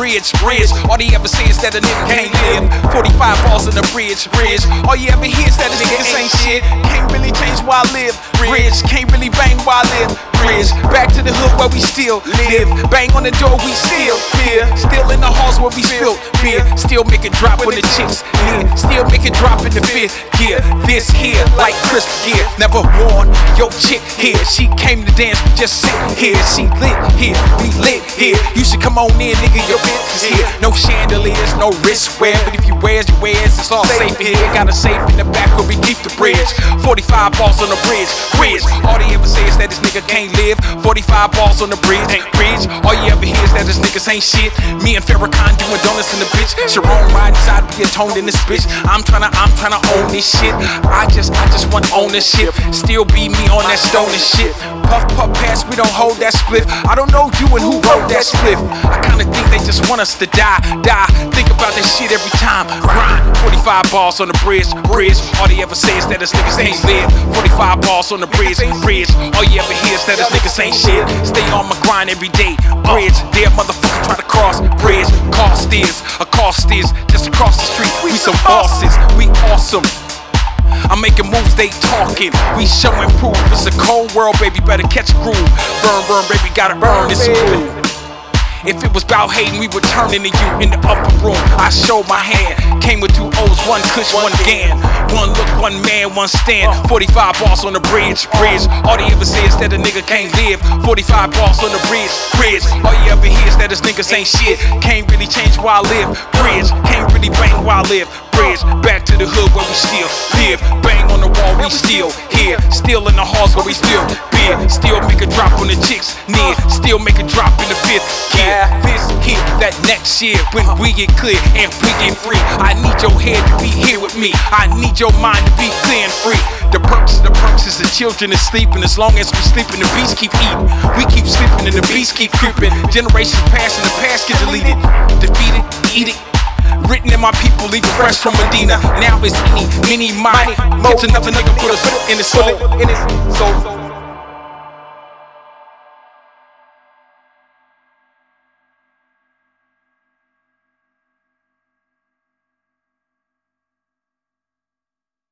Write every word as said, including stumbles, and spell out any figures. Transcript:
bridge, bridge. All they ever say is that a nigga can't live. forty-five balls in the bridge, bridge. All you ever hear is that a nigga ain't shit. Can't really change why I live, bridge. Can't really bang why I live, bridge. Back to the hood where we still live. Bang on the door, we still fear. Still in the halls where we spill beer. Still make it drop when the chicks near. Still make it drop in the fifth gear. This here, like crisp gear. Never worn, yo chick here. She came to dance, we just sit here. She lit here, we lit here. You should come on in, nigga, your bitch is here. No chandeliers, no wristwear. But if you wears, you wears, it's all safe here. Got a safe in the back where we keep the bridge. forty-five balls on the bridge, bridge. All they ever say is that this nigga can't live. forty-five balls on the bridge, bridge. All you ever hear is that this niggas ain't shit. Me and Farrakhan doing donuts in the bitch. Sharon riding side, be atoned in this bitch. I'm tryna, I'm tryna own this shit. I just, I just want ownership. Still be me on that stone and shit. Puff, puff, pass, we don't hold that split. I don't know you and who wrote that split. I kinda think they just want us to die, die. Think about that shit every time. Grind. forty-five balls on the bridge, bridge. All they ever say is that us niggas ain't live. forty-five balls on the bridge, bridge. All you ever hear is that us niggas ain't shit. Stay on my grind every day, bridge. Dead motherfucker try to cross, bridge. Cost is, a cost is, just across the street. We some bosses, we awesome. I'm making moves, they talking. We showing proof. It's a cold world, baby. Better catch a groove. Burn, burn, baby. Gotta burn this groove. If it was bout hating, we were turning to you in the upper room. I showed my hand. Came with two O's, one cush, one gan. One look, one man, one stand. forty-five balls on the bridge, bridge. All they ever say is that a nigga can't live. forty-five balls on the bridge, bridge. All you ever hear is that us niggas ain't shit. Can't really change why I live, bridge. Can't really bang why I live, bridge. Back to the hood where we still live. Bang on the wall, we still here. Still in the halls where we still beer. Still make a drop on the chicks near. Still make a drop in the fifth gear. This here, that next year, when we get clear and we get free. I need your head to be here with me. I need your mind to be clear and free. The perks, the perks is the children is sleeping. As long as we sleeping, the beast keep eating. We keep sleeping and the beast keep creeping. Generations pass and the past get deleted. Defeated, eat it. Written in my people, leaving fresh from Medina. Now it's any, many, mine. Catch another nigga, put a foot in his soul.